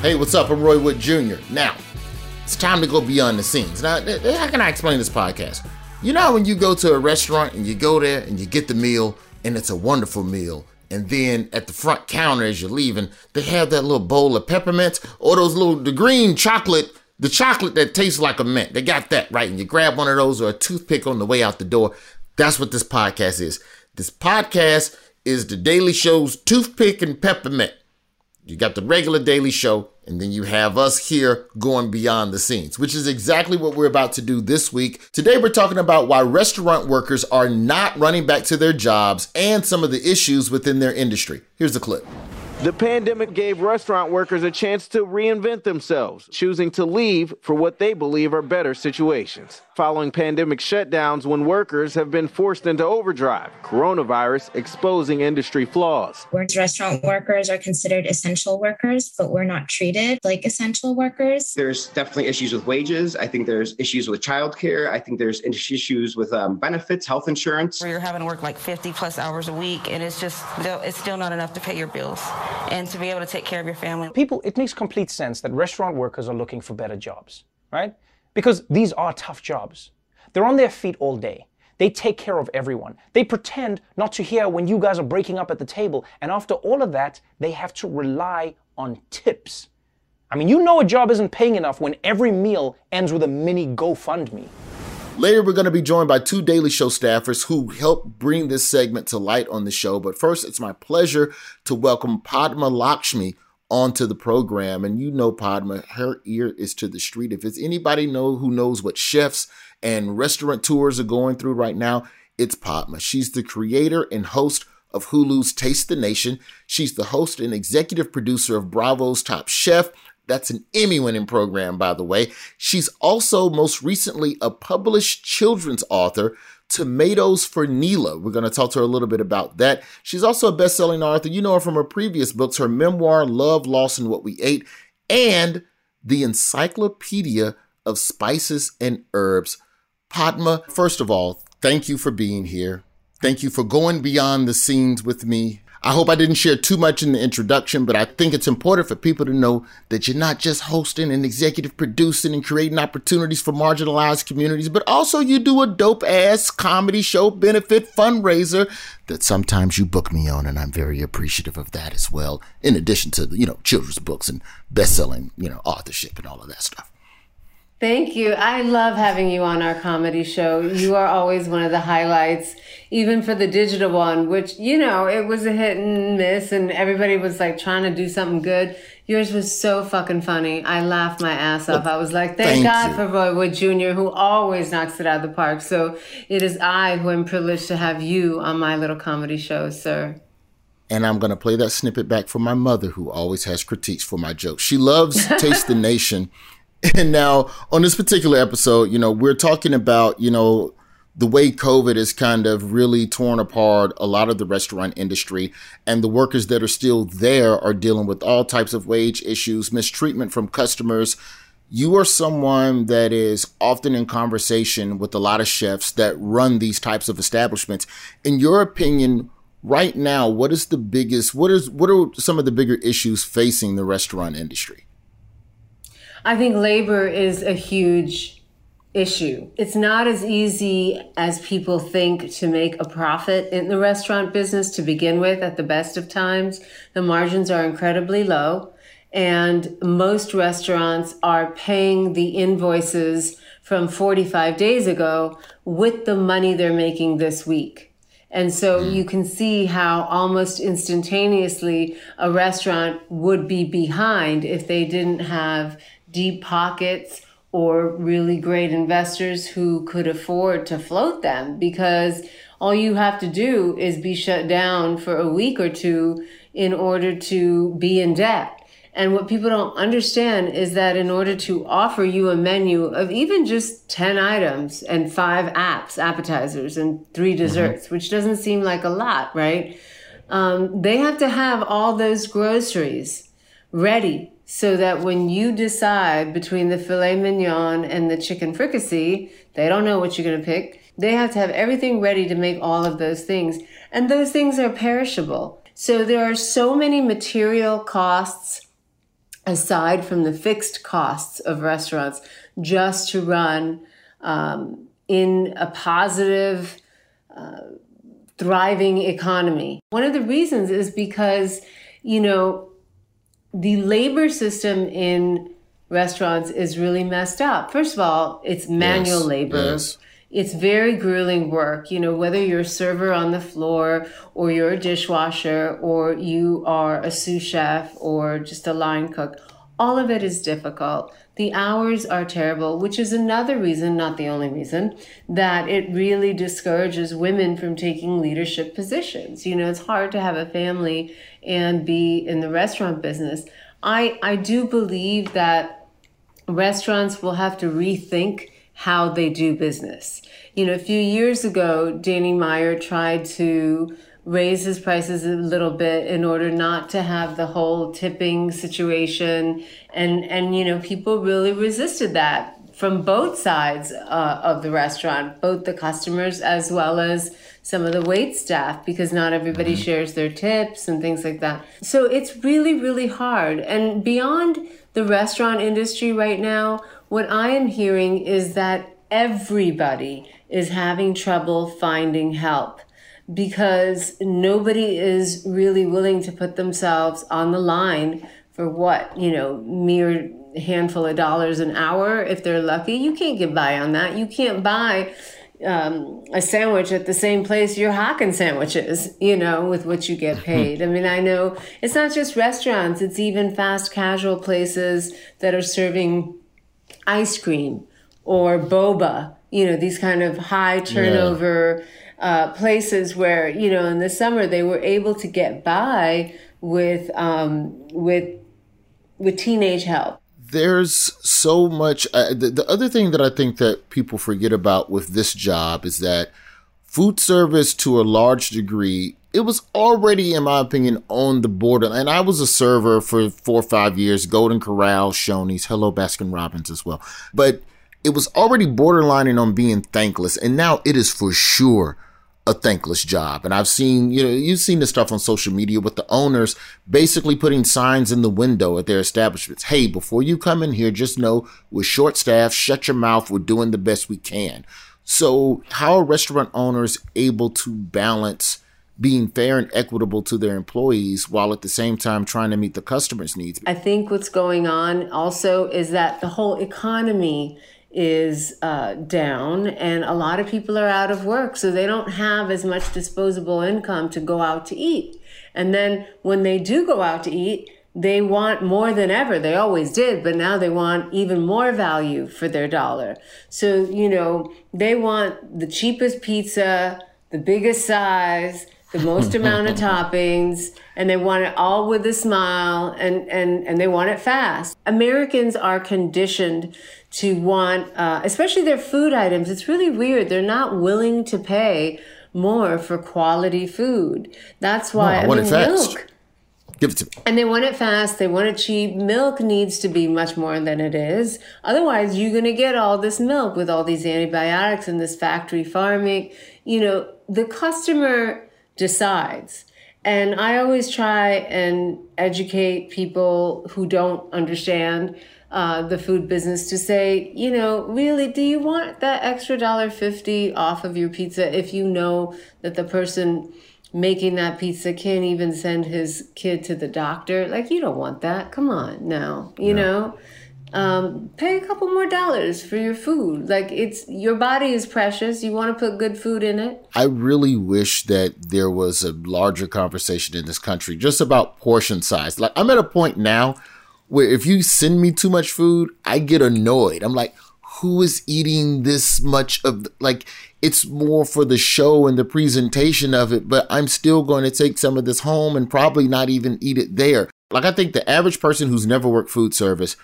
Hey, what's up? I'm Roy Wood Jr. Now, it's time to go beyond the scenes. Now, how can I explain this podcast? You know when you go to a restaurant and you go there and you get the meal and it's a wonderful meal, and then at the front counter as you're leaving, they have that little bowl of peppermints or those little, the green chocolate, the chocolate that tastes like a mint. They got that, right? And you grab one of those or a toothpick on the way out the door. That's what this podcast is. This podcast is The Daily Show's toothpick and peppermint. You got the regular Daily Show, and then you have us here going beyond the scenes, which is exactly what we're about to do this week. Today, we're talking about why restaurant workers are not running back to their jobs and some of the issues within their industry. Here's the clip. The pandemic gave restaurant workers a chance to reinvent themselves, choosing to leave for what they believe are better situations. Following pandemic shutdowns, when workers have been forced into overdrive, coronavirus exposing industry flaws. Restaurant workers are considered essential workers, but we're not treated like essential workers. There's definitely issues with wages. I think there's issues with childcare. I think there's issues with benefits, health insurance. Where you're having to work like 50 plus hours a week, and it's still not enough to pay your bills and to be able to take care of your family. It makes complete sense that restaurant workers are looking for better jobs, right? Because these are tough jobs. They're on their feet all day. They take care of everyone. They pretend not to hear when you guys are breaking up at the table. And after all of that, they have to rely on tips. I mean, a job isn't paying enough when every meal ends with a mini GoFundMe. Later, we're going to be joined by two Daily Show staffers who helped bring this segment to light on the show. But first, it's my pleasure to welcome Padma Lakshmi onto the program. And you know, Padma, her ear is to the street. If it's anybody who knows what chefs and restaurateurs are going through right now, it's Padma. She's the creator and host of Hulu's Taste the Nation. She's the host and executive producer of Bravo's Top Chef. That's an Emmy-winning program, by the way. She's also most recently a published children's author, Tomatoes for Neela. We're going to talk to her a little bit about that. She's also a best-selling author. You know her from her previous books, her memoir, Love, Loss, and What We Ate, and the Encyclopedia of Spices and Herbs. Padma, first of all, thank you for being here. Thank you for going beyond the scenes with me. I hope I didn't share too much in the introduction, but I think it's important for people to know that you're not just hosting and executive producing and creating opportunities for marginalized communities, but also you do a dope-ass comedy show benefit fundraiser that sometimes you book me on, and I'm very appreciative of that as well, in addition to, children's books and best-selling, authorship and all of that stuff. Thank you. I love having you on our comedy show. You are always one of the highlights, even for the digital one, which, it was a hit and miss and everybody was like trying to do something good. Yours was so fucking funny. I laughed my ass off. I was like, thank God for Roy Wood Jr., who always knocks it out of the park. So it is I who am privileged to have you on my little comedy show, sir. And I'm going to play that snippet back for my mother, who always has critiques for my jokes. She loves Taste the Nation. And now on this particular episode, we're talking about, the way COVID has kind of really torn apart a lot of the restaurant industry, and the workers that are still there are dealing with all types of wage issues, mistreatment from customers. You are someone that is often in conversation with a lot of chefs that run these types of establishments. In your opinion, right now, what are some of the bigger issues facing the restaurant industry? I think labor is a huge issue. It's not as easy as people think to make a profit in the restaurant business to begin with. At the best of times, the margins are incredibly low, and most restaurants are paying the invoices from 45 days ago with the money they're making this week. And so you can see how almost instantaneously a restaurant would be behind if they didn't have deep pockets or really great investors who could afford to float them, because all you have to do is be shut down for a week or two in order to be in debt. And what people don't understand is that in order to offer you a menu of even just 10 items and 5 appetizers and 3 desserts, which doesn't seem like a lot, right? They have to have all those groceries ready, so that when you decide between the filet mignon and the chicken fricassee, they don't know what you're going to pick. They have to have everything ready to make all of those things. And those things are perishable. So there are so many material costs aside from the fixed costs of restaurants just to run in a positive, thriving economy. One of the reasons is because, you know, the labor system in restaurants is really messed up. First of all, it's manual labor. Yes. It's very grueling work. You know, whether you're a server on the floor or you're a dishwasher or you are a sous chef or just a line cook, all of it is difficult. The hours are terrible, which is another reason, not the only reason, that it really discourages women from taking leadership positions. You know, it's hard to have a family and be in the restaurant business. I do believe that restaurants will have to rethink how they do business. You know, a few years ago, Danny Meyer tried to raise his prices a little bit in order not to have the whole tipping situation. And you know, people really resisted that from both sides of the restaurant, both the customers as well as some of the wait staff, because not everybody shares their tips and things like that. So it's really, really hard. And beyond the restaurant industry right now, what I am hearing is that everybody is having trouble finding help, because nobody is really willing to put themselves on the line for what, you know, mere handful of dollars an hour. If they're lucky, you can't get by on that. You can't buy a sandwich at the same place you're hawking sandwiches, you know, with what you get paid. I mean, I know it's not just restaurants, it's even fast casual places that are serving ice cream or boba, you know, these kind of high turnover places where, you know, in the summer they were able to get by with teenage help. There's so much. The other thing that I think that people forget about with this job is that food service, to a large degree, it was already, in my opinion, on the border. And I was a server for 4 or 5 years, Golden Corral, Shoney's, hello, Baskin Robbins as well. But it was already borderlining on being thankless. And now it is for sure a thankless job. And I've seen, you know, you've seen this stuff on social media with the owners basically putting signs in the window at their establishments. Hey, before you come in here, just know we're short staffed. Shut your mouth. We're doing the best we can. So how are restaurant owners able to balance being fair and equitable to their employees while at the same time trying to meet the customer's needs? I think what's going on also is that the whole economy is down, and a lot of people are out of work, so they don't have as much disposable income to go out to eat. And then when they do go out to eat, they want more than ever. They always did, but now they want even more value for their dollar. So, you know, they want the cheapest pizza, the biggest size, the most amount of toppings, and they want it all with a smile, and they want it fast. Americans are conditioned to want, especially their food items. It's really weird. They're not willing to pay more for quality food. That's why milk. Give it to me. And they want it fast. They want it cheap. Milk needs to be much more than it is. Otherwise, you're going to get all this milk with all these antibiotics and this factory farming. You know, the customer decides. And I always try and educate people who don't understand the food business to say, you know, really, do you want that extra $1.50 off of your pizza if you know that the person making that pizza can't even send his kid to the doctor? Like, you don't want that. Come on now, you know. Pay a couple more dollars for your food. Like, it's, your body is precious. You want to put good food in it. I really wish that there was a larger conversation in this country just about portion size. Like, I'm at a point now where if you send me too much food, I get annoyed. I'm like, who is eating this much of like, it's more for the show and the presentation of it, but I'm still going to take some of this home and probably not even eat it there. Like, I think the average person who's never worked food service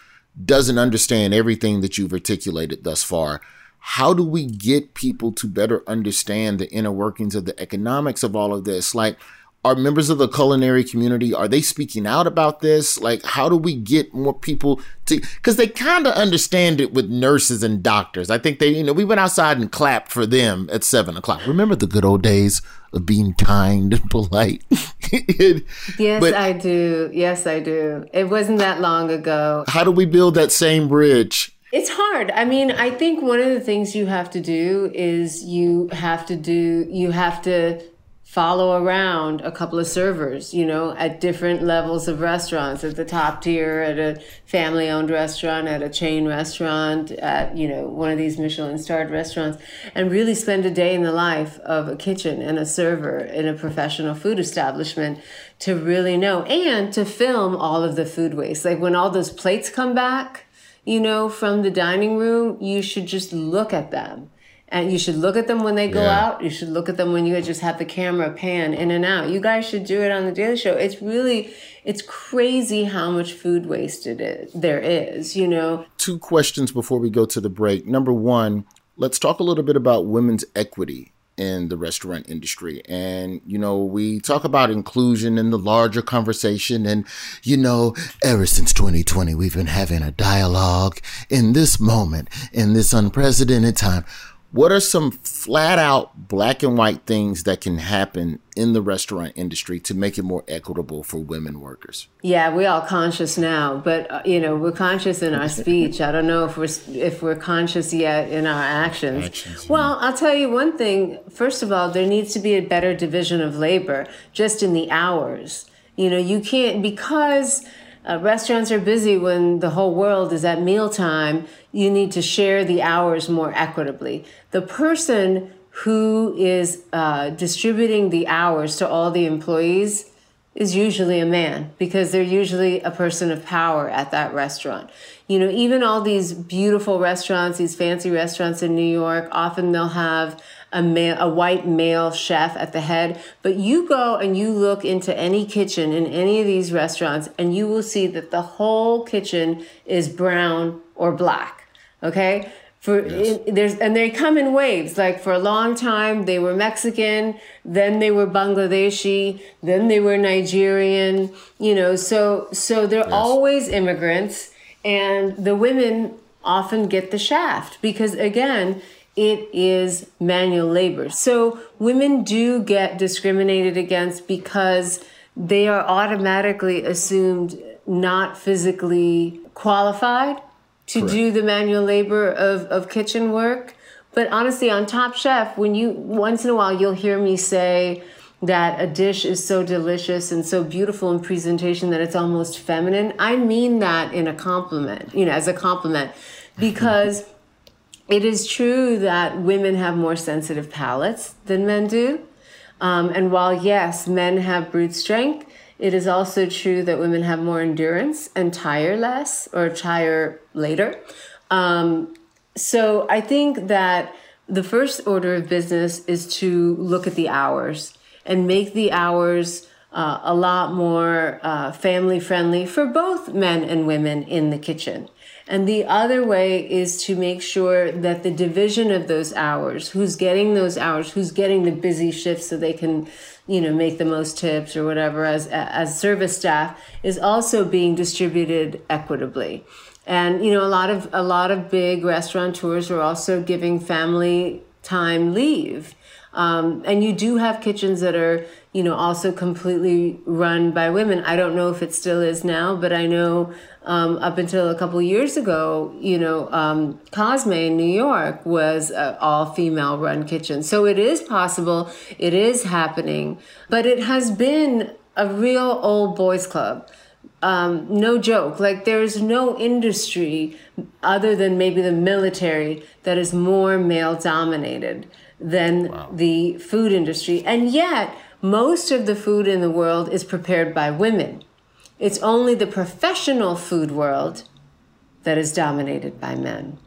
doesn't understand everything that you've articulated thus far. How do we get people to better understand the inner workings of the economics of all of this? Like, are members of the culinary community, are they speaking out about this? Like, how do we get more people to, because they kind of understand it with nurses and doctors. I think they, you know, we went outside and clapped for them at 7:00. Remember the good old days of being kind and polite? Yes, I do. It wasn't that long ago. How do we build that same bridge? It's hard. I mean, I think one of the things you have to do is you have to follow around a couple of servers, you know, at different levels of restaurants, at the top tier, at a family-owned restaurant, at a chain restaurant, at, you know, one of these Michelin-starred restaurants, and really spend a day in the life of a kitchen and a server in a professional food establishment to really know, and to film all of the food waste. Like, when all those plates come back, you know, from the dining room, you should just look at them. And you should look at them when they go out. You should look at them when you just have the camera pan in and out. You guys should do it on The Daily Show. It's really, it's crazy how much food wasted there is, you know. 2 questions before we go to the break. Number 1, let's talk a little bit about women's equity in the restaurant industry. And, you know, we talk about inclusion in the larger conversation. And, you know, ever since 2020, we've been having a dialogue in this moment, in this unprecedented time. What are some flat out black and white things that can happen in the restaurant industry to make it more equitable for women workers? Yeah, we're all conscious now, but you know, we're conscious in our speech. I don't know if we're conscious yet in our actions. Well, I'll tell you one thing. First of all, there needs to be a better division of labor just in the hours. You know, you can't, because restaurants are busy when the whole world is at mealtime. You need to share the hours more equitably. The person who is distributing the hours to all the employees is usually a man, because they're usually a person of power at that restaurant. You know, even all these beautiful restaurants, these fancy restaurants in New York, often they'll have a white male chef at the head. But you go and you look into any kitchen in any of these restaurants, and you will see that the whole kitchen is brown or black. Okay? And they come in waves. Like, for a long time, they were Mexican, then they were Bangladeshi, then they were Nigerian, you know, so they're always immigrants, and the women often get the shaft because, again, it is manual labor. So women do get discriminated against because they are automatically assumed not physically qualified to do the manual labor of kitchen work. But honestly, on Top Chef, once in a while, you'll hear me say that a dish is so delicious and so beautiful in presentation that it's almost feminine. I mean that in a compliment, you know, as a compliment, because it is true that women have more sensitive palates than men do. And while, yes, men have brute strength, it is also true that women have more endurance and tire less, or tire later. So I think that the first order of business is to look at the hours and make the hours a lot more family friendly for both men and women in the kitchen. And the other way is to make sure that the division of those hours, who's getting those hours, who's getting the busy shifts so they can, you know, make the most tips or whatever as service staff, is also being distributed equitably. And, you know, a lot of big restaurateurs are also giving family time leave. And you do have kitchens that are, you know, also completely run by women. I don't know if it still is now, but I know up until a couple years ago, you know, Cosme in New York was an all-female run kitchen. So it is possible, it is happening, but it has been a real old boys club. No joke. Like, there's no industry other than maybe the military that is more male dominated than the food industry. And yet most of the food in the world is prepared by women. It's only the professional food world that is dominated by men.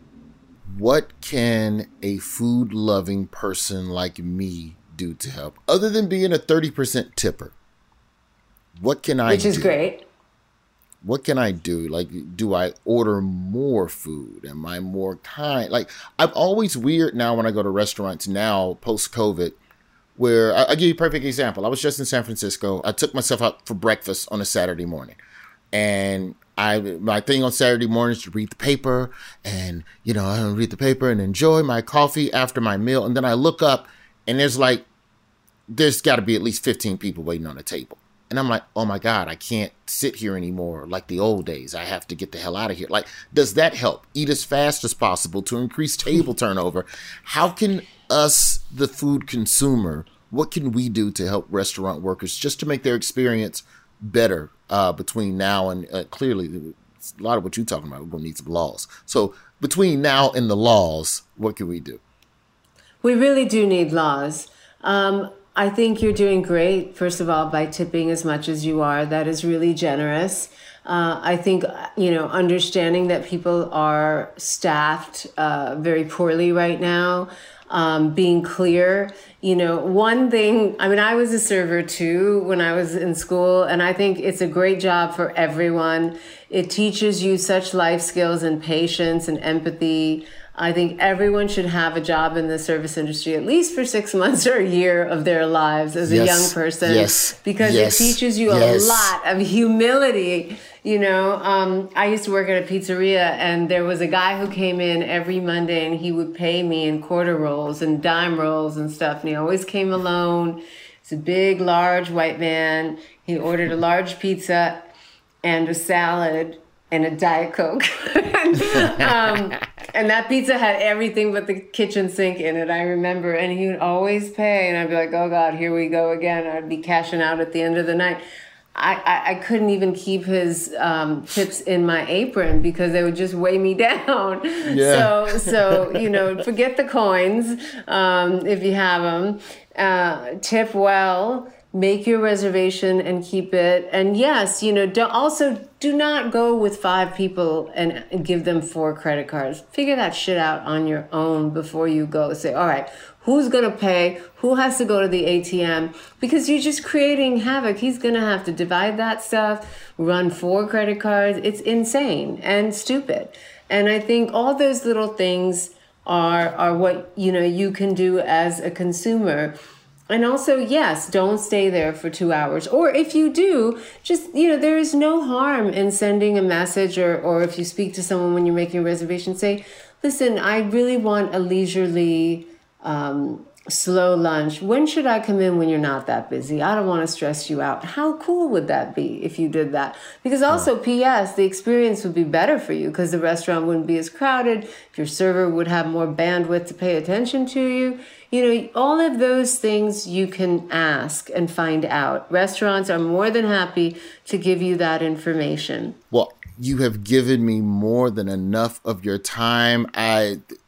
What can a food loving person like me do to help, other than being a 30% tipper? What can I do? Which is great. What can I do? Like, do I order more food? Am I more kind? Like, I'm always weird now when I go to restaurants now, post-COVID, where I'll give you a perfect example. I was just in San Francisco. I took myself out for breakfast on a Saturday morning. And my thing on Saturday morning is to read the paper. And, you know, I read the paper and enjoy my coffee after my meal. And then I look up and there's got to be at least 15 people waiting on a table. And I'm like, oh my God, I can't sit here anymore like the old days. I have to get the hell out of here. Like, does that help? Eat as fast as possible to increase table turnover. How can us, the food consumer, what can we do to help restaurant workers just to make their experience better between now and clearly a lot of what you're talking about, we're going to need some laws. So between now and the laws, what can we do? We really do need laws. I think you're doing great, first of all, by tipping as much as you are. That is really generous. I think, you know, understanding that people are staffed very poorly right now, being clear. You know, one thing, I mean, I was a server too when I was in school, and I think it's a great job for everyone. It teaches you such life skills and patience and empathy. I think everyone should have a job in the service industry, at least for 6 months or a year of their lives as a young person, because it teaches you a lot of humility. You know, I used to work at a pizzeria, and there was a guy who came in every Monday, and he would pay me in quarter rolls and dime rolls and stuff. And he always came alone. He's a big, large white man. He ordered a large pizza and a salad and a Diet Coke. And that pizza had everything but the kitchen sink in it, I remember. And he would always pay. And I'd be like, oh, God, here we go again. I'd be cashing out at the end of the night. I couldn't even keep his tips in my apron because they would just weigh me down. Yeah. So you know, forget the coins if you have them. Tip well. Make your reservation and keep it. And yes, you know, do not go with 5 people and give them 4 credit cards. Figure that shit out on your own before you go. Say, all right, who's going to pay? Who has to go to the ATM? Because you're just creating havoc. He's going to have to divide that stuff, run 4 credit cards. It's insane and stupid. And I think all those little things are what, you know, you can do as a consumer. And also, yes, don't stay there for 2 hours. Or if you do, just, you know, there is no harm in sending a message or if you speak to someone when you're making a reservation, say, listen, I really want a leisurely, slow lunch. When should I come in when you're not that busy? I don't want to stress you out. How cool would that be if you did that? Because also, P.S., the experience would be better for you because the restaurant wouldn't be as crowded. Your server would have more bandwidth to pay attention to you. You know, all of those things you can ask and find out. Restaurants are more than happy to give you that information. Well, you have given me more than enough of your time.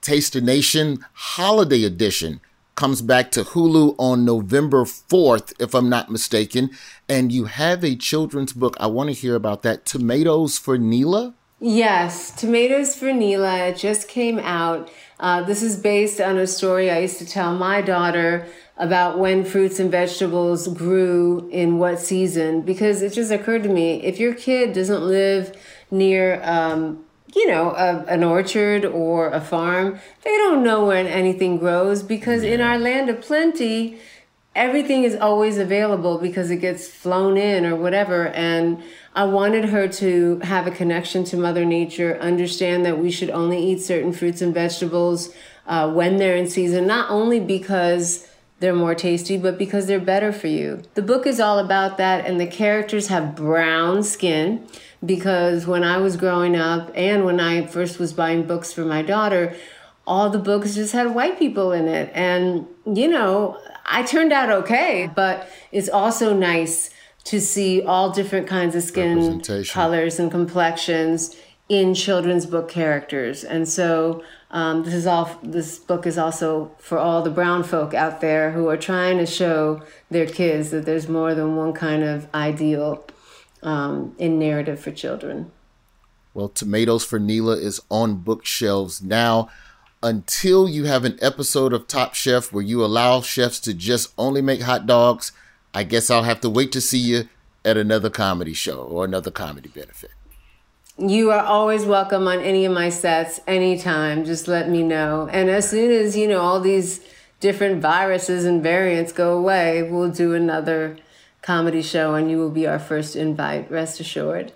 Taste the Nation Holiday Edition comes back to Hulu on November 4th, if I'm not mistaken. And you have a children's book. I want to hear about that. Tomatoes for Neela? Yes, Tomatoes for Neela. It just came out. This is based on a story I used to tell my daughter about when fruits and vegetables grew in what season, because it just occurred to me, if your kid doesn't live near, you know, an orchard or a farm, they don't know when anything grows, because in our land of plenty, everything is always available because it gets flown in or whatever. And I wanted her to have a connection to Mother Nature, understand that we should only eat certain fruits and vegetables when they're in season, not only because they're more tasty, but because they're better for you. The book is all about that, and the characters have brown skin, because when I was growing up and when I first was buying books for my daughter, all the books just had white people in it. And, you know, I turned out okay, but it's also nice to see all different kinds of skin colors and complexions in children's book characters. And so this book is also for all the brown folk out there who are trying to show their kids that there's more than one kind of ideal in narrative for children. Well, Tomatoes for Neela is on bookshelves now. Until you have an episode of Top Chef where you allow chefs to just only make hot dogs, I guess I'll have to wait to see you at another comedy show or another comedy benefit. You are always welcome on any of my sets, anytime. Just let me know. And as soon as, you know, all these different viruses and variants go away, we'll do another comedy show and you will be our first invite. Rest assured.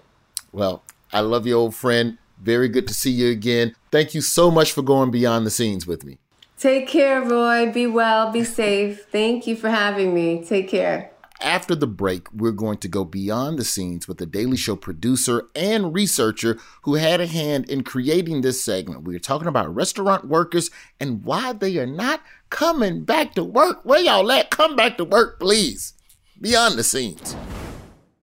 Well, I love you, old friend. Very good to see you again. Thank you so much for going behind the scenes with me. Take care, Roy. Be well, be safe. Thank you for having me. Take care. After the break, we're going to go behind the scenes with the Daily Show producer and researcher who had a hand in creating this segment. We're talking about restaurant workers and why they are not coming back to work. Where y'all at? Come back to work, please. Behind the scenes.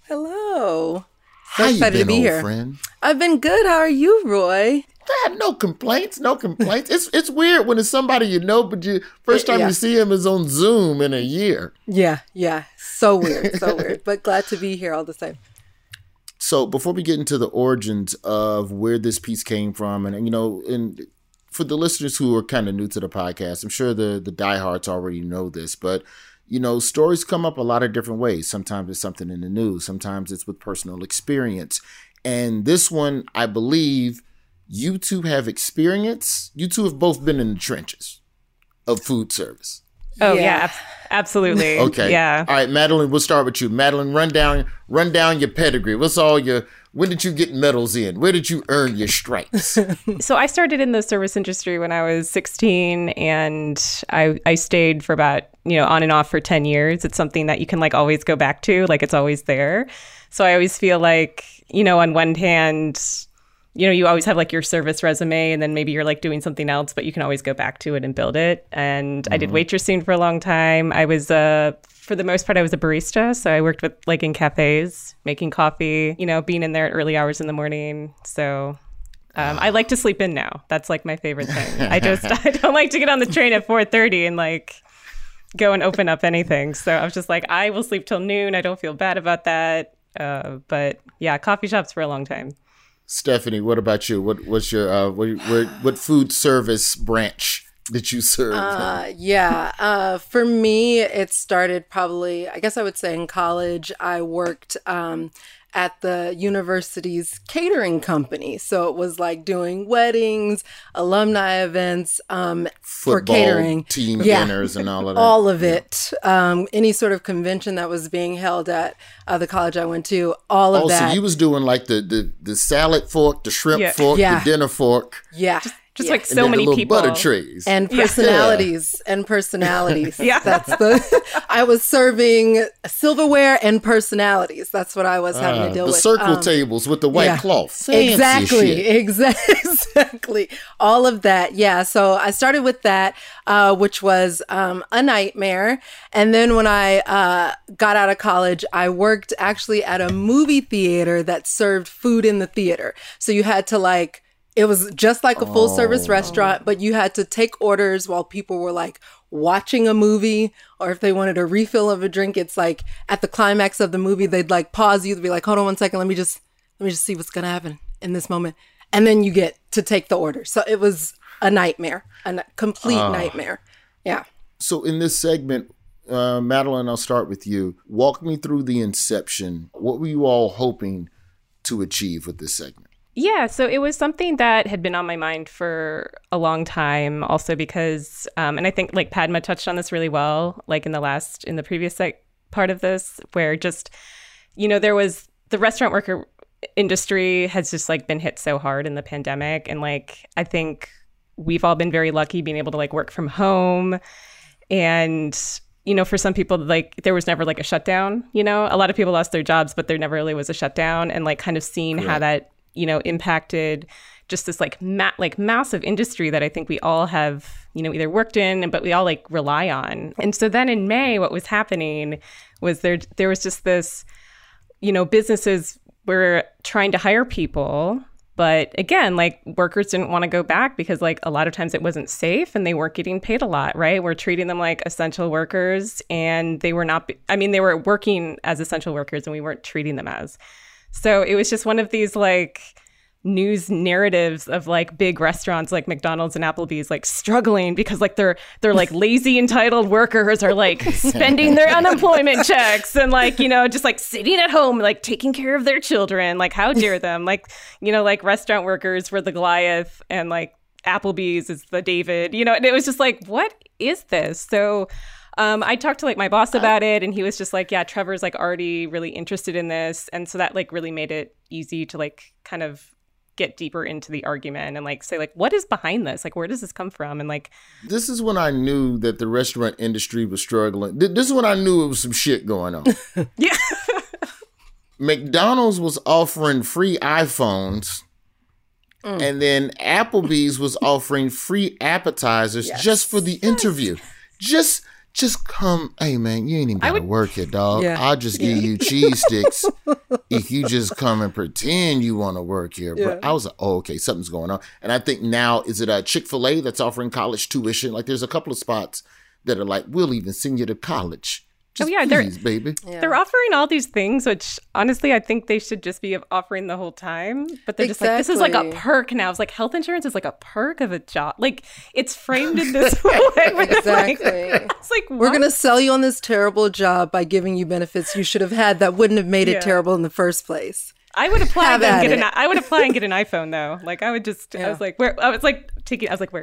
Hello. How you been, old friend? I've been good. How are you, Roy? I have no complaints. It's weird when it's somebody you know, but first time you see him is on Zoom in a year. Yeah. So weird. But glad to be here all the same. So before we get into the origins of where this piece came from, and you know, and for the listeners who are kind of new to the podcast, I'm sure the diehards already know this, but you know, stories come up a lot of different ways. Sometimes it's something in the news. Sometimes it's with personal experience. And this one, I believe you two have experience. You two have both been in the trenches of food service. Oh, yeah absolutely. Okay. Yeah. All right, Madeleine, we'll start with you. Madeleine, run down your pedigree. What's all your When did you get medals in? Where did you earn your stripes? So I started in the service industry when I was 16, and I stayed for about, on and off for 10 years. It's something that you can always go back to, it's always there. So I always feel like, on one hand, you always have your service resume, and then maybe you're doing something else, but you can always go back to it and build it. And I did waitressing for a long time. I was for the most part, I was a barista. So I worked with in cafes, making coffee, being in there at early hours in the morning. So I like to sleep in now. That's my favorite thing. I don't like to get on the train at 4:30 and go and open up anything. So I was just I will sleep till noon. I don't feel bad about that. But yeah, coffee shops for a long time. Stephanie, what about you? What's your what food service branch did you serve? For me, it started probably, I guess I would say in college. I worked at the university's catering company, so it was doing weddings, alumni events, football, for catering, team dinners, and all of that. All of it. Any sort of convention that was being held at the college I went to, all of that. So you was doing the salad fork, the shrimp fork, the dinner fork. Yeah. Just so many people. Butter trees. And personalities. Yeah. And personalities. Yeah. That's I was serving silverware and personalities. That's what I was having to deal with. The circle tables with the white cloth. Fancy shit. Exactly. All of that. Yeah. So I started with that, which was a nightmare. And then when I got out of college, I worked actually at a movie theater that served food in the theater. So you had to it was just like a full service restaurant, but you had to take orders while people were watching a movie, or if they wanted a refill of a drink. It's at the climax of the movie, they'd pause you to be hold on one second. Let me just see what's going to happen in this moment. And then you get to take the order. So it was a nightmare, a complete nightmare. Yeah. So in this segment, Madeleine, I'll start with you. Walk me through the inception. What were you all hoping to achieve with this segment? Yeah, so it was something that had been on my mind for a long time also because, and I think Padma touched on this really well, in the previous part of this, where just, there was the restaurant worker industry has just been hit so hard in the pandemic. And I think we've all been very lucky being able to work from home. And, for some people, there was never a shutdown, a lot of people lost their jobs, but there never really was a shutdown. And kind of seeing how that impacted just this massive industry that I think we all have, either worked in, but we all rely on. And so then in May, what was happening was there was just this, businesses were trying to hire people. But again, workers didn't want to go back because a lot of times it wasn't safe and they weren't getting paid a lot, right? We're treating them like essential workers, and they were not, they were working as essential workers and we weren't treating them as. So it was just one of these news narratives of big restaurants like McDonald's and Applebee's struggling because they're lazy entitled workers are spending their unemployment checks and just sitting at home taking care of their children. How dare them? Restaurant workers were the Goliath and Applebee's is the David. And it was just what is this? So I talked to my boss about it, and he was just yeah, Trevor's already really interested in this. And so that really made it easy to kind of get deeper into the argument and say what is behind this? Where does this come from? And this is when I knew that the restaurant industry was struggling. This is when I knew it was some shit going on. Yeah. McDonald's was offering free iPhones. Mm. And then Applebee's was offering free appetizers just for the interview. Just come, hey man, you ain't even gotta work here, dog. Yeah. I'll just give you cheese sticks if you just come and pretend you wanna work here. Yeah. But I was like, oh, okay, something's going on. And I think now, is it a Chick-fil-A that's offering college tuition? There's a couple of spots that are we'll even send you to college. Just please, baby. Yeah. They're offering all these things, which honestly, I think they should just be offering the whole time. But they're just this is a perk now. It's health insurance is a perk of a job. It's framed in this way. Exactly. It's what? We're going to sell you on this terrible job by giving you benefits you should have had that wouldn't have made it terrible in the first place. I would apply and get an iPhone though. Like I would just I was like where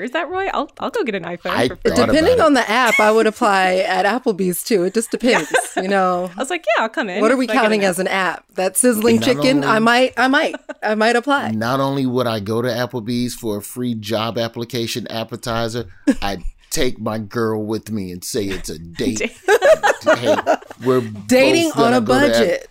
is that, Roy? I'll go get an iPhone. Depending on the app, I would apply at Applebee's too. It just depends, you know. I was like, yeah, I'll come in. What are we counting as an app? That sizzling chicken? I might apply. Not only would I go to Applebee's for a free job application appetizer, I'd take my girl with me and say it's a date. Hey, we're dating on a budget.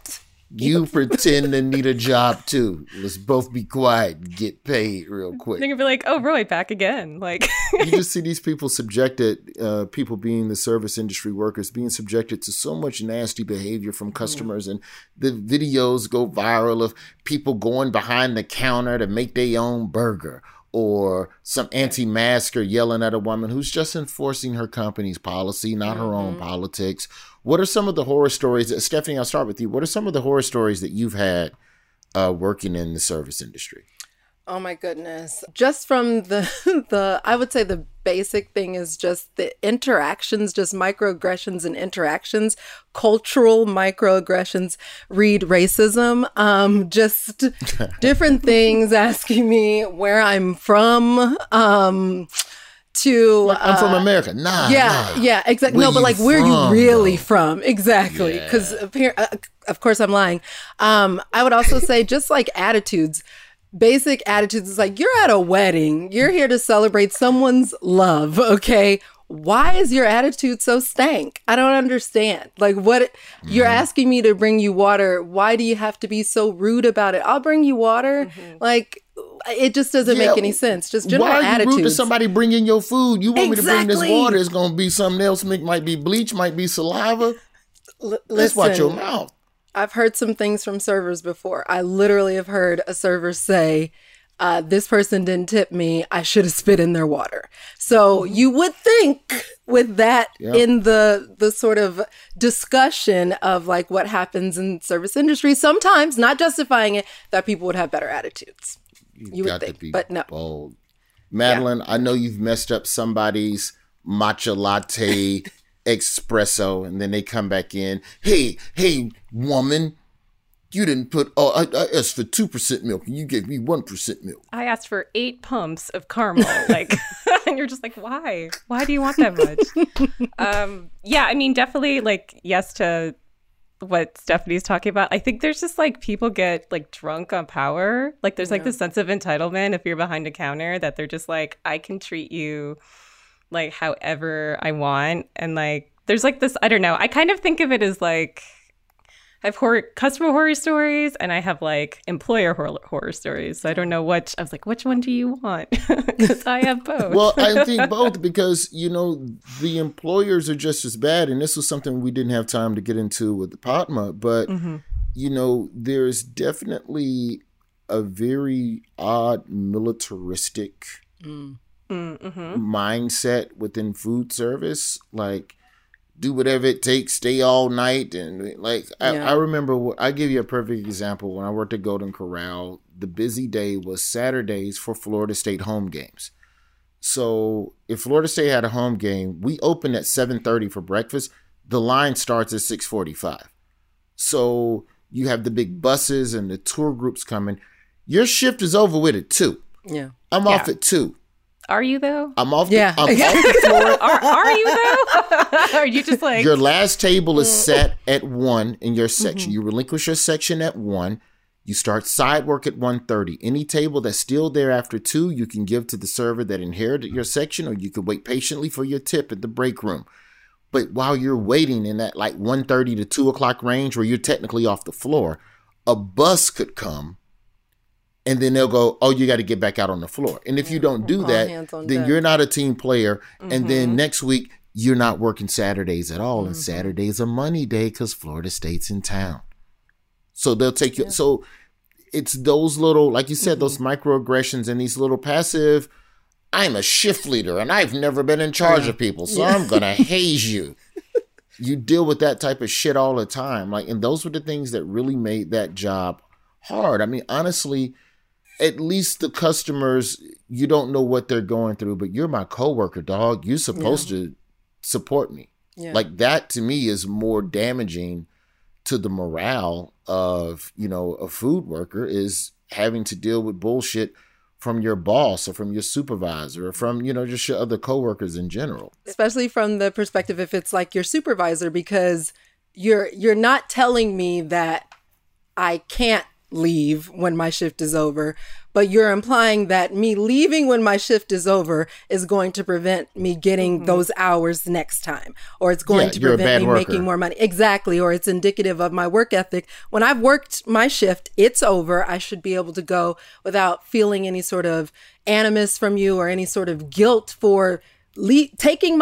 You pretend to need a job too. Let's both be quiet and get paid real quick. They're going to be like, oh, Roy, back again. Like you just see these people subjected, people being the service industry workers, being subjected to so much nasty behavior from customers. And the videos go viral of people going behind the counter to make their own burger, or some anti-masker yelling at a woman who's just enforcing her company's policy, not her own politics. What are some of the horror stories that, Stephanie, I'll start with you. What are some of the horror stories that you've had working in the service industry? Oh my goodness. Just from the I would say the basic thing is just the interactions, just microaggressions and interactions, cultural microaggressions, read racism, just different things asking me where I'm from, to I'm from America. Yeah, exactly. Where are you really from? Exactly. Because of course I'm lying. I would also say just like attitudes. Basic attitudes is like, you're at a wedding. You're here to celebrate someone's love, okay? Why is your attitude so stank? I don't understand. Like, what? You're asking me to bring you water. Why do you have to be so rude about it? I'll bring you water. Like, it just doesn't make any sense. Just general attitudes. Why are you rude to somebody bringing your food? You want me to bring this water? It's going to be something else. It might be bleach, might be saliva. Let's watch your mouth. I've heard some things from servers before. I literally have heard a server say, this person didn't tip me. I should have spit in their water. So you would think with that in the sort of discussion of like what happens in service industry, sometimes not justifying it, that people would have better attitudes. You would think, but no. Bold. Madeleine, I know you've messed up somebody's matcha latte espresso, and then they come back in. Hey, woman, you didn't put. Oh, I asked for 2% milk, and you gave me 1% milk. I asked for 8 pumps of caramel, like, and you're just like, why? Why do you want that much? Yeah, I mean, definitely, like, yes to what Stephanie's talking about. I think there's just like people get like drunk on power. Like, there's like this sense of entitlement if you're behind a counter that they're just like, I can treat you like however I want. And like there's like this, I don't know, I kind of think of it as like I have customer horror stories and I have like employer horror stories. So I don't know which, I was like, which one do you want? Because I have both. Well, I think both because, you know, the employers are just as bad. And this was something we didn't have time to get into with the Padma, but you know, there's definitely a very odd militaristic mindset within food service, like do whatever it takes, stay all night, and like I remember. I give you a perfect example. When I worked at Golden Corral, the busy day was Saturdays for Florida State home games. So if Florida State had a home game, we opened at 7:30 for breakfast. The line starts at 6:45. So you have the big buses and the tour groups coming. Your shift is over with at 2. Yeah, I'm off at 2. Are you though? I'm off. I'm off the floor. Are you though? Are you just like your last table is set at 1 in your section? You relinquish your section at 1. You start side work at 1:30. Any table that's still there after 2, you can give to the server that inherited your section, or you could wait patiently for your tip at the break room. But while you're waiting in that like 1:30 to 2 o'clock range, where you're technically off the floor, a bus could come. And then they'll go, oh, you got to get back out on the floor. And if you don't do that, then you're not a team player. And then next week, you're not working Saturdays at all. And Saturday's a money day because Florida State's in town. So they'll take you. Yeah. So it's those little, like you said, those microaggressions and these little passive, I'm a shift leader and I've never been in charge of people. So I'm going to haze you. You deal with that type of shit all the time. Like, and those were the things that really made that job hard. I mean, honestly, at least the customers, you don't know what they're going through, but you're my coworker, dog. You're supposed to support me. Yeah. Like that to me is more damaging to the morale of, you know, a food worker is having to deal with bullshit from your boss or from your supervisor or from, you know, just your other coworkers in general. Especially from the perspective if it's like your supervisor, because you're not telling me that I can't leave when my shift is over, but you're implying that me leaving when my shift is over is going to prevent me getting those hours next time, or it's going to prevent me making more money. Exactly. Or it's indicative of my work ethic. When I've worked my shift, it's over. I should be able to go without feeling any sort of animus from you or any sort of guilt for reclaiming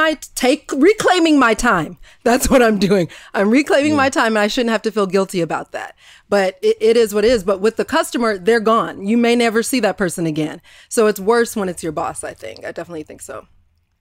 my time. That's what I'm doing. I'm reclaiming my time, and I shouldn't have to feel guilty about that. But it is what it is. But with the customer, they're gone. You may never see that person again. So it's worse when it's your boss, I think. I definitely think so.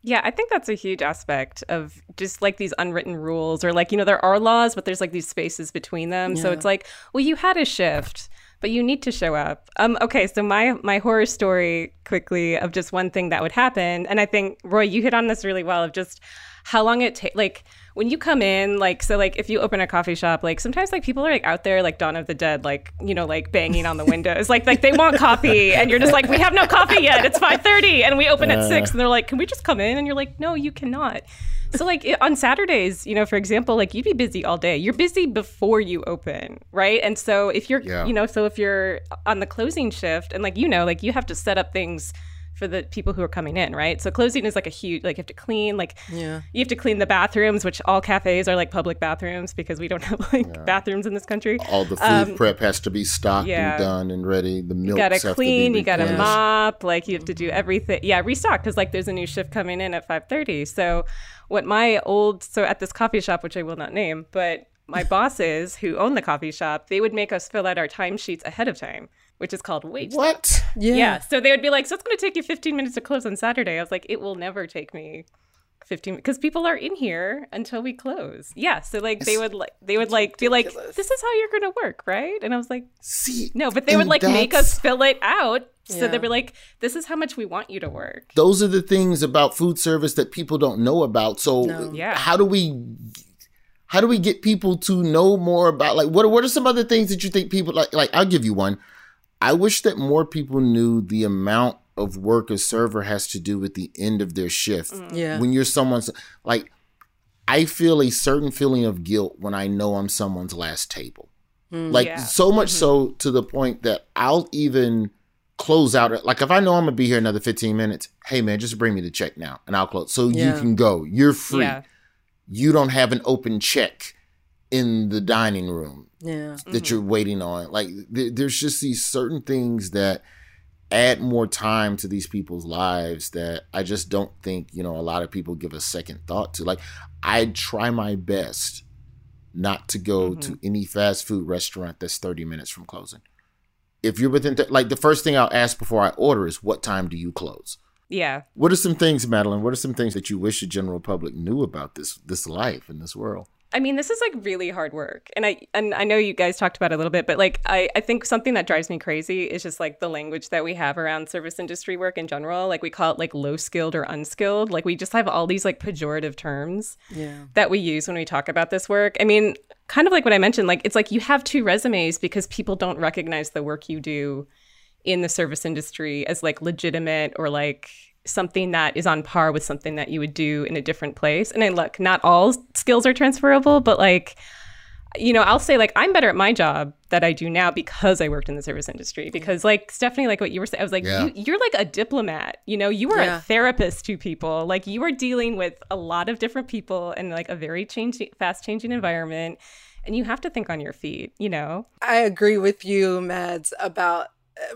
Yeah, I think that's a huge aspect of just like these unwritten rules, or like, you know, there are laws, but there's like these spaces between them. Yeah. So it's like, well, you had a shift, but you need to show up. Okay, so my horror story quickly of just one thing that would happen, and I think, Roy, you hit on this really well, of just how long it takes, like, when you come in, like, so, like, if you open a coffee shop, like, sometimes, like, people are, like, out there, like, Dawn of the Dead, like, you know, like, banging on the windows, like, they want coffee, and you're just like, we have no coffee yet, it's 5:30, and we open at 6, and they're like, can we just come in? And you're like, no, you cannot. So, like, on Saturdays, you know, for example, like, you'd be busy all day. You're busy before you open, right? And so if you're, you know, so if you're on the closing shift, and, like, you know, like, you have to set up things for the people who are coming in, right? So closing is like a huge, like, you have to clean, like, you have to clean the bathrooms, which all cafes are like public bathrooms because we don't have like bathrooms in this country. All the food prep has to be stocked and done and ready. The milks have to be, you gotta clean, you gotta mop, like, you have to do everything. Yeah, restock, because like there's a new shift coming in at 5:30. So what my old, so at this coffee shop, which I will not name, but my bosses who own the coffee shop, they would make us fill out our timesheets ahead of time, which is called wait. What? Yeah. So they would be like, so it's going to take you 15 minutes to close on Saturday. I was like, it will never take me 15 because people are in here until we close. Yeah. So like they would be like, this is how you're going to work, right? And I was like, see, no, but they would like make us fill it out. So they'd be like, this is how much we want you to work. Those are the things about food service that people don't know about. So how do we get people to know more about, like, what are some other things that you think people, like I'll give you one. I wish that more people knew the amount of work a server has to do at the end of their shift. Yeah. When you're someone's, like, I feel a certain feeling of guilt when I know I'm someone's last table. So much so to the point that I'll even close out. Like, if I know I'm going to be here another 15 minutes, hey, man, just bring me the check now and I'll close. So you can go. You're free. Yeah. You don't have an open check in the dining room that you're waiting on. Like, there's just these certain things that add more time to these people's lives that I just don't think, you know, a lot of people give a second thought to. Like, I try my best not to go to any fast food restaurant that's 30 minutes from closing. If you're within, like, the first thing I'll ask before I order is, what time do you close? Yeah. What are some things, Madeleine, what are some things that you wish the general public knew about this life and this world? I mean, this is like really hard work. And I know you guys talked about it a little bit, but like I think something that drives me crazy is just like the language that we have around service industry work in general. Like we call it like low skilled or unskilled. Like we just have all these like pejorative terms that we use when we talk about this work. I mean, kind of like what I mentioned, like it's like you have two resumes because people don't recognize the work you do in the service industry as like legitimate or like something that is on par with something that you would do in a different place. And I look, not all skills are transferable, but like, you know, I'll say like, I'm better at my job that I do now because I worked in the service industry, because like Stephanie, like what you were saying, I was like, you're like a diplomat, you know, you are a therapist to people, like you are dealing with a lot of different people and like a very fast changing environment. And you have to think on your feet, you know? I agree with you, Mads,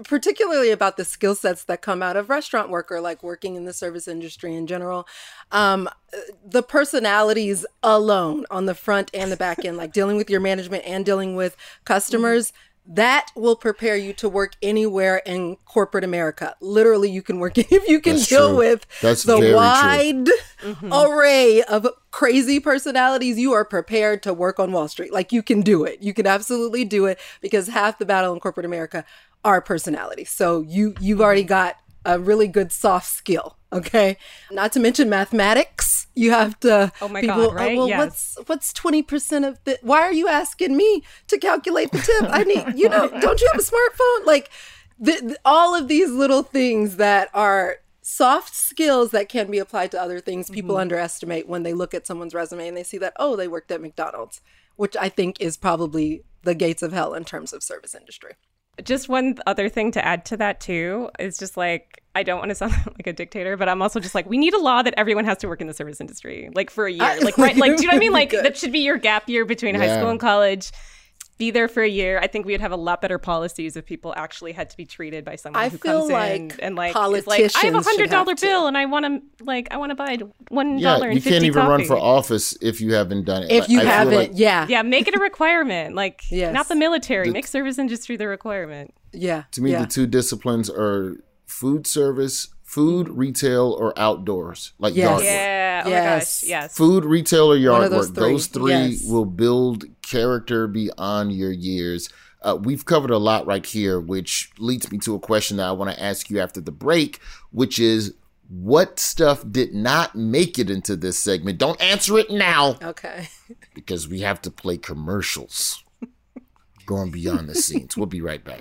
particularly about the skill sets that come out of restaurant work or like working in the service industry in general. The personalities alone on the front and the back end, like dealing with your management and dealing with customers, that will prepare you to work anywhere in corporate America. Literally, you can work if you can deal with the wide array of crazy personalities. You are prepared to work on Wall Street. Like you can do it. You can absolutely do it because half the battle in corporate America are personalities. So you've already got a really good soft skill. Okay. Not to mention mathematics. You have to. Oh my God! Right? Well, yes. What's 20% of the? Why are you asking me to calculate the tip? I need. You know, don't you have a smartphone? Like, all of these little things that are soft skills that can be applied to other things. People underestimate when they look at someone's resume and they see that, oh, they worked at McDonald's, which I think is probably the gates of hell in terms of service industry. Just one other thing to add to that, too, is just like, I don't want to sound like a dictator, but I'm also just like, we need a law that everyone has to work in the service industry, like for a year. Like, right, like, do you know what I mean? Like, that should be your gap year between high school and college. Be there for a year. I think we'd have a lot better policies if people actually had to be treated by someone who comes in and like, is like, I have a $100 bill and I want to like, I want to buy $1 and 50 coffee. You can't even run for office if you haven't done it. If you haven't, yeah, make it a requirement. Like, not the military. Make service industry the requirement. Yeah. To me, the two disciplines are food service, food, retail, or outdoors, like yard work. Oh my gosh. Yes. Food, retail, or yard work. Those three will build character beyond your years. We've covered a lot right here, which leads me to a question that I want to ask you after the break, which is, what stuff did not make it into this segment? Don't answer it now. Okay. Because we have to play commercials. Going beyond the scenes. We'll be right back.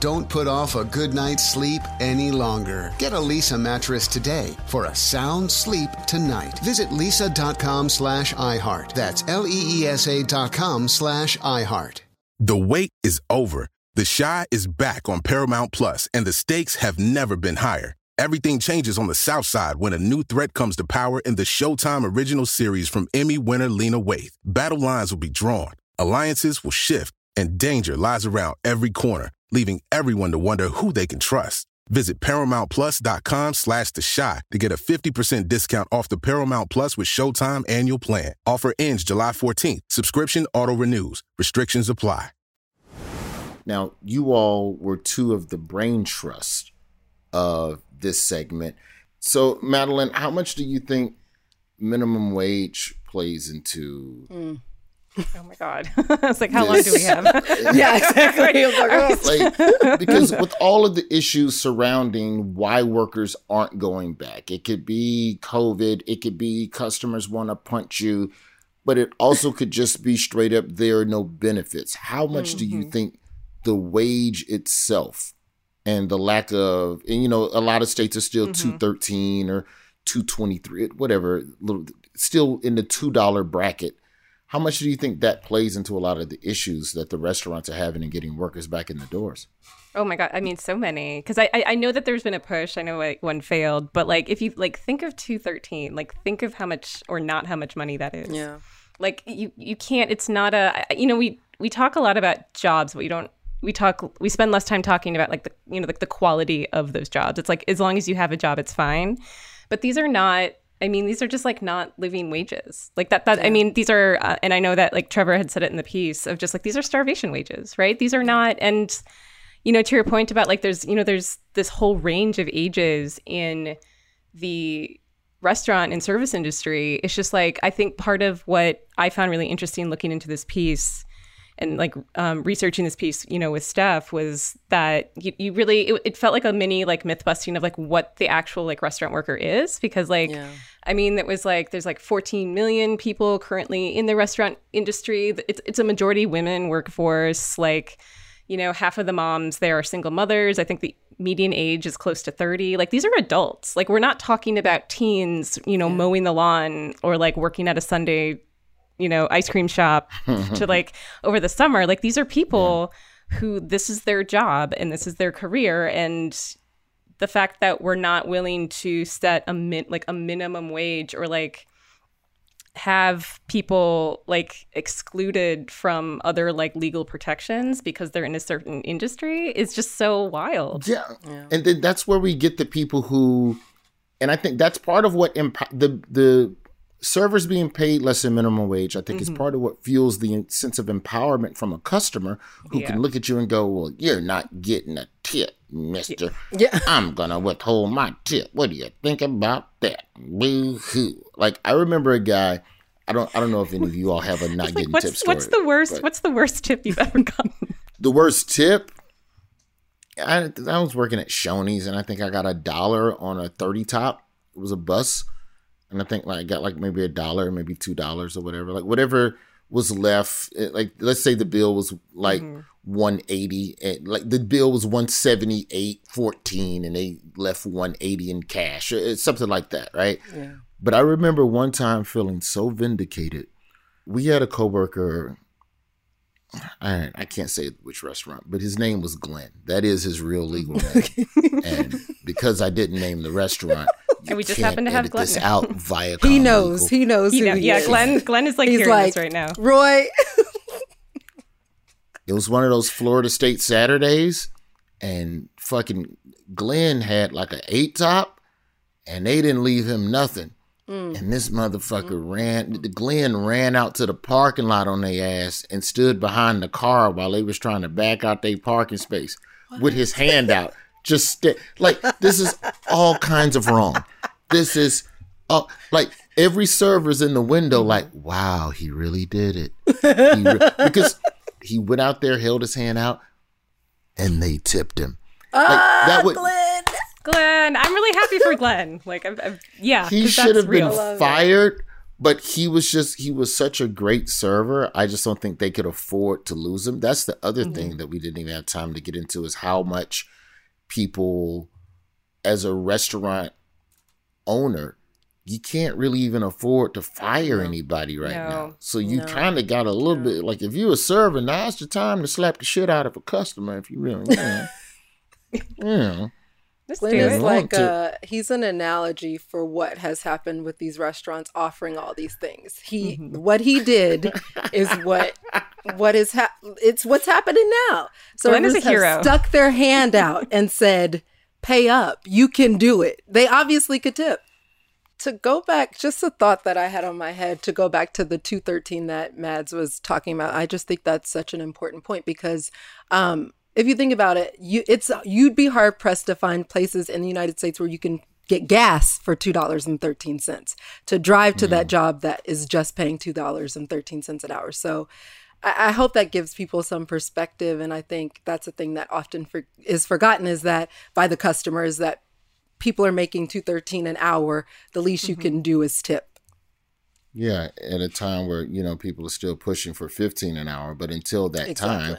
Don't put off a good night's sleep any longer. Get a Lisa mattress today for a sound sleep tonight. Visit lisa.com/iHeart. That's LEESA.com/iHeart. The wait is over. The Chi is back on Paramount Plus, and the stakes have never been higher. Everything changes on the South Side when a new threat comes to power in the Showtime original series from Emmy winner Lena Waithe. Battle lines will be drawn, alliances will shift, and danger lies around every corner, leaving everyone to wonder who they can trust. Visit ParamountPlus.com/TheShot to get a 50% discount off the Paramount Plus with Showtime annual plan. Offer ends July 14th. Subscription auto-renews. Restrictions apply. Now, you all were two of the brain trust of this segment. So, Madeleine, how much do you think minimum wage plays into... Oh my God. It's like, how long do we have? Yeah, exactly. Like, because with all of the issues surrounding why workers aren't going back, it could be COVID, it could be customers want to punch you, but it also could just be straight up there are no benefits. How much do you think the wage itself and the lack of, and you know, a lot of states are still 213 or 223, whatever, still in the $2 bracket. How much do you think that plays into a lot of the issues that the restaurants are having in getting workers back in the doors? Oh my God. I mean, so many. Because I know that there's been a push. I know like one failed. But like, if you like think of 213, like think of how much or not how much money that is. Yeah. Like you can't, it's not a, you know, we talk a lot about jobs, but we spend less time talking about like the, you know, like the quality of those jobs. It's like, as long as you have a job, it's fine. But these are not. I mean, these are just like not living wages like that. I mean, these are and I know that like Trevor had said it in the piece of just like these are starvation wages. Right. These are not. And, you know, to your point about like there's this whole range of ages in the restaurant and service industry. It's just like I think part of what I found really interesting looking into this piece and like researching this piece, you know, with Steph, was that you really, it felt like a mini like myth busting of like what the actual like restaurant worker is, because like, yeah. I mean, that was like, there's like 14 million people currently in the restaurant industry. It's a majority women workforce. Like, you know, half of the moms there are single mothers. I think the median age is close to 30. Like, these are adults. Like, we're not talking about teens, you know, yeah. mowing the lawn or like working at a Sunday, you know, ice cream shop to like over the summer. Like, these are people yeah. who this is their job and this is their career. And the fact that we're not willing to set a minimum wage or like have people like excluded from other like legal protections because they're in a certain industry is just so wild. Yeah. yeah. And then that's where we get the people who, and I think that's part of what the servers being paid less than minimum wage, I think, mm-hmm. is part of what fuels the sense of empowerment from a customer who yeah. can look at you and go, well, you're not getting a tip, mister. Yeah. Yeah. I'm going to withhold my tip. What do you think about that? Boo-hoo. Like, I remember a guy, I don't know if any of you all have a not like, getting tip story. What's the worst tip you've ever gotten? The worst tip? I was working at Shoney's, and I think I got $1 on a 30 top. It was a bus. And I think like I got like maybe $1, maybe $2 or whatever. Like whatever was left, like let's say the bill was like mm-hmm. 180, and like the bill was 178.14, and they left 180 in cash, or something like that, right? Yeah. But I remember one time feeling so vindicated. We had a coworker. I can't say which restaurant, but his name was Glenn. That is his real legal name. And because I didn't name the restaurant, and we just happen to have Glenn this out via. He knows. Legal. He knows. Who he yeah, is. Glenn is like he's hearing like, this right now. Roy. It was one of those Florida State Saturdays, and fucking Glenn had like an 8 top, and they didn't leave him nothing. Mm. And this motherfucker Glenn ran out to the parking lot on their ass and stood behind the car while they was trying to back out their parking space with his hand out. Just like, this is all kinds of wrong. This is like every server's in the window like, wow, he really did it. Because he went out there, held his hand out, and they tipped him. Like, Glenn, I'm really happy for Glenn. Like, I'm yeah, he should have been fired, but he was such a great server. I just don't think they could afford to lose him. That's the other mm-hmm. thing that we didn't even have time to get into, is how much people, as a restaurant owner, you can't really even afford to fire anybody now. So you kind of got a little bit like, if you a server, now's your time to slap the shit out of a customer if you really want. Yeah. Glenn is like he's an analogy for what has happened with these restaurants offering all these things. He mm-hmm. what he did is it's what's happening now. So Glenn is a hero. Stuck their hand out and said, "Pay up, you can do it." They obviously could tip. To go back, just a thought that I had on my head, to go back to the 213 that Mads was talking about. I just think that's such an important point, because if you think about it, you'd be hard pressed to find places in the United States where you can get gas for $2.13 to drive to that job that is just paying $2.13 an hour. So I hope that gives people some perspective. And I think that's a thing that often is forgotten, is that by the customers, that people are making $2.13 an hour. The least you can do is tip. Yeah, at a time where, you know, people are still pushing for $15 an hour. But until that time,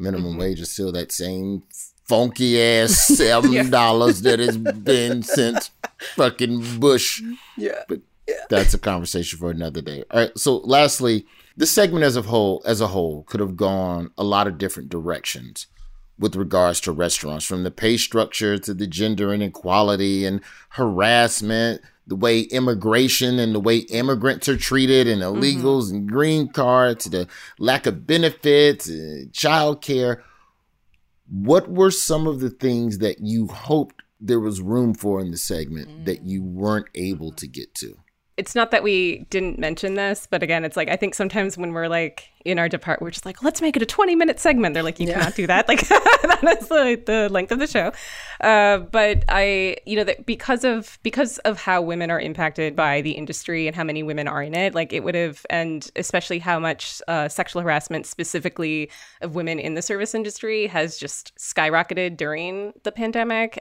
minimum wage is still that same funky ass $7 that has been since fucking Bush. Yeah. But that's a conversation for another day. All right. So lastly, this segment as a whole could have gone a lot of different directions with regards to restaurants, from the pay structure to the gender inequality and harassment, the way immigration and the way immigrants are treated, and illegals and green cards, the lack of benefits, child care. What were some of the things that you hoped there was room for in the segment that you weren't able to get to? it's not that we didn't mention this, but again, it's like, I think sometimes when we're like in our department, we're just like, let's make it a 20-minute segment. They're like, you cannot do that. Like, that is the length of the show. But I, you know, that because of how women are impacted by the industry and how many women are in it, like it would have, and especially how much sexual harassment specifically of women in the service industry has just skyrocketed during the pandemic,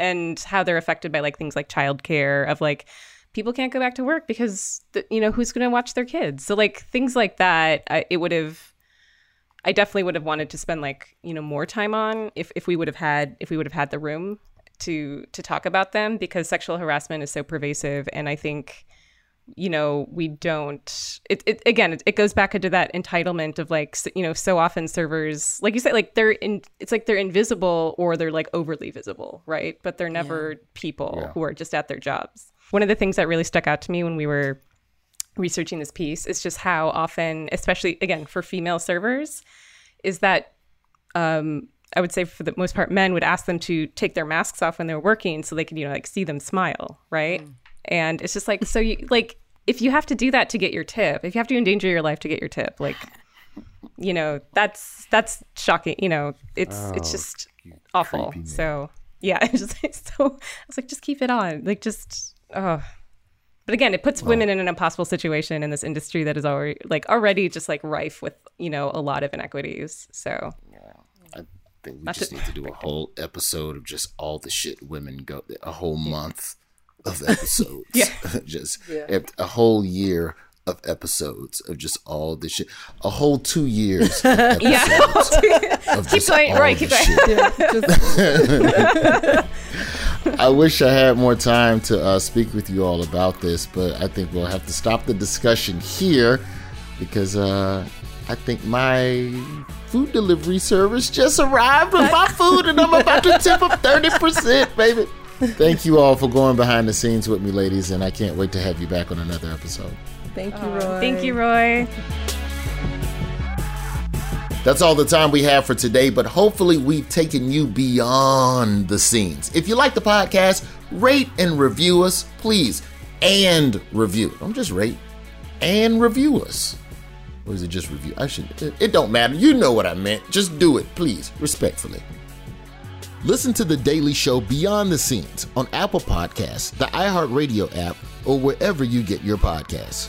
and how they're affected by like things like childcare, of like, people can't go back to work because, you know, who's going to watch their kids? So like things like that, I definitely would have wanted to spend like, you know, more time on if we would have had the room to talk about them, because sexual harassment is so pervasive. And I think, you know, we don't, it goes back into that entitlement of like, you know, so often servers, like you said, like it's like they're invisible or they're like overly visible, right? But they're never people who are just at their jobs. One of the things that really stuck out to me when we were researching this piece is just how often, especially, again, for female servers, is that I would say for the most part, men would ask them to take their masks off when they're working so they could, you know, like see them smile, right? Mm. And it's just like, so you, like, if you have to do that to get your tip, if you have to endanger your life to get your tip, like, you know, that's shocking. You know, it's just awful. So yeah, it's just like, so I was like, just keep it on. Like, just... Oh, but again, it puts women in an impossible situation in this industry that is already just like rife with, you know, a lot of inequities. So I think we just need to do a whole episode of just all the shit women go, a whole month of episodes, a whole year of episodes of just all this shit, a whole 2 years of episodes of keep going, right, keep going. I wish I had more time to speak with you all about this, but I think we'll have to stop the discussion here because I think my food delivery service just arrived with my food and I'm about to tip up 30%, baby. Thank you all for going behind the scenes with me, ladies, and I can't wait to have you back on another episode. Thank you, Roy. Thank you, Roy. That's all the time we have for today, but hopefully we've taken you beyond the scenes. If you like the podcast, rate and review us, please. And review. Don't just rate. And review us. Or is it just review? It don't matter. You know what I meant. Just do it, please. Respectfully. Listen to The Daily Show Beyond the Scenes on Apple Podcasts, the iHeartRadio app, or wherever you get your podcasts.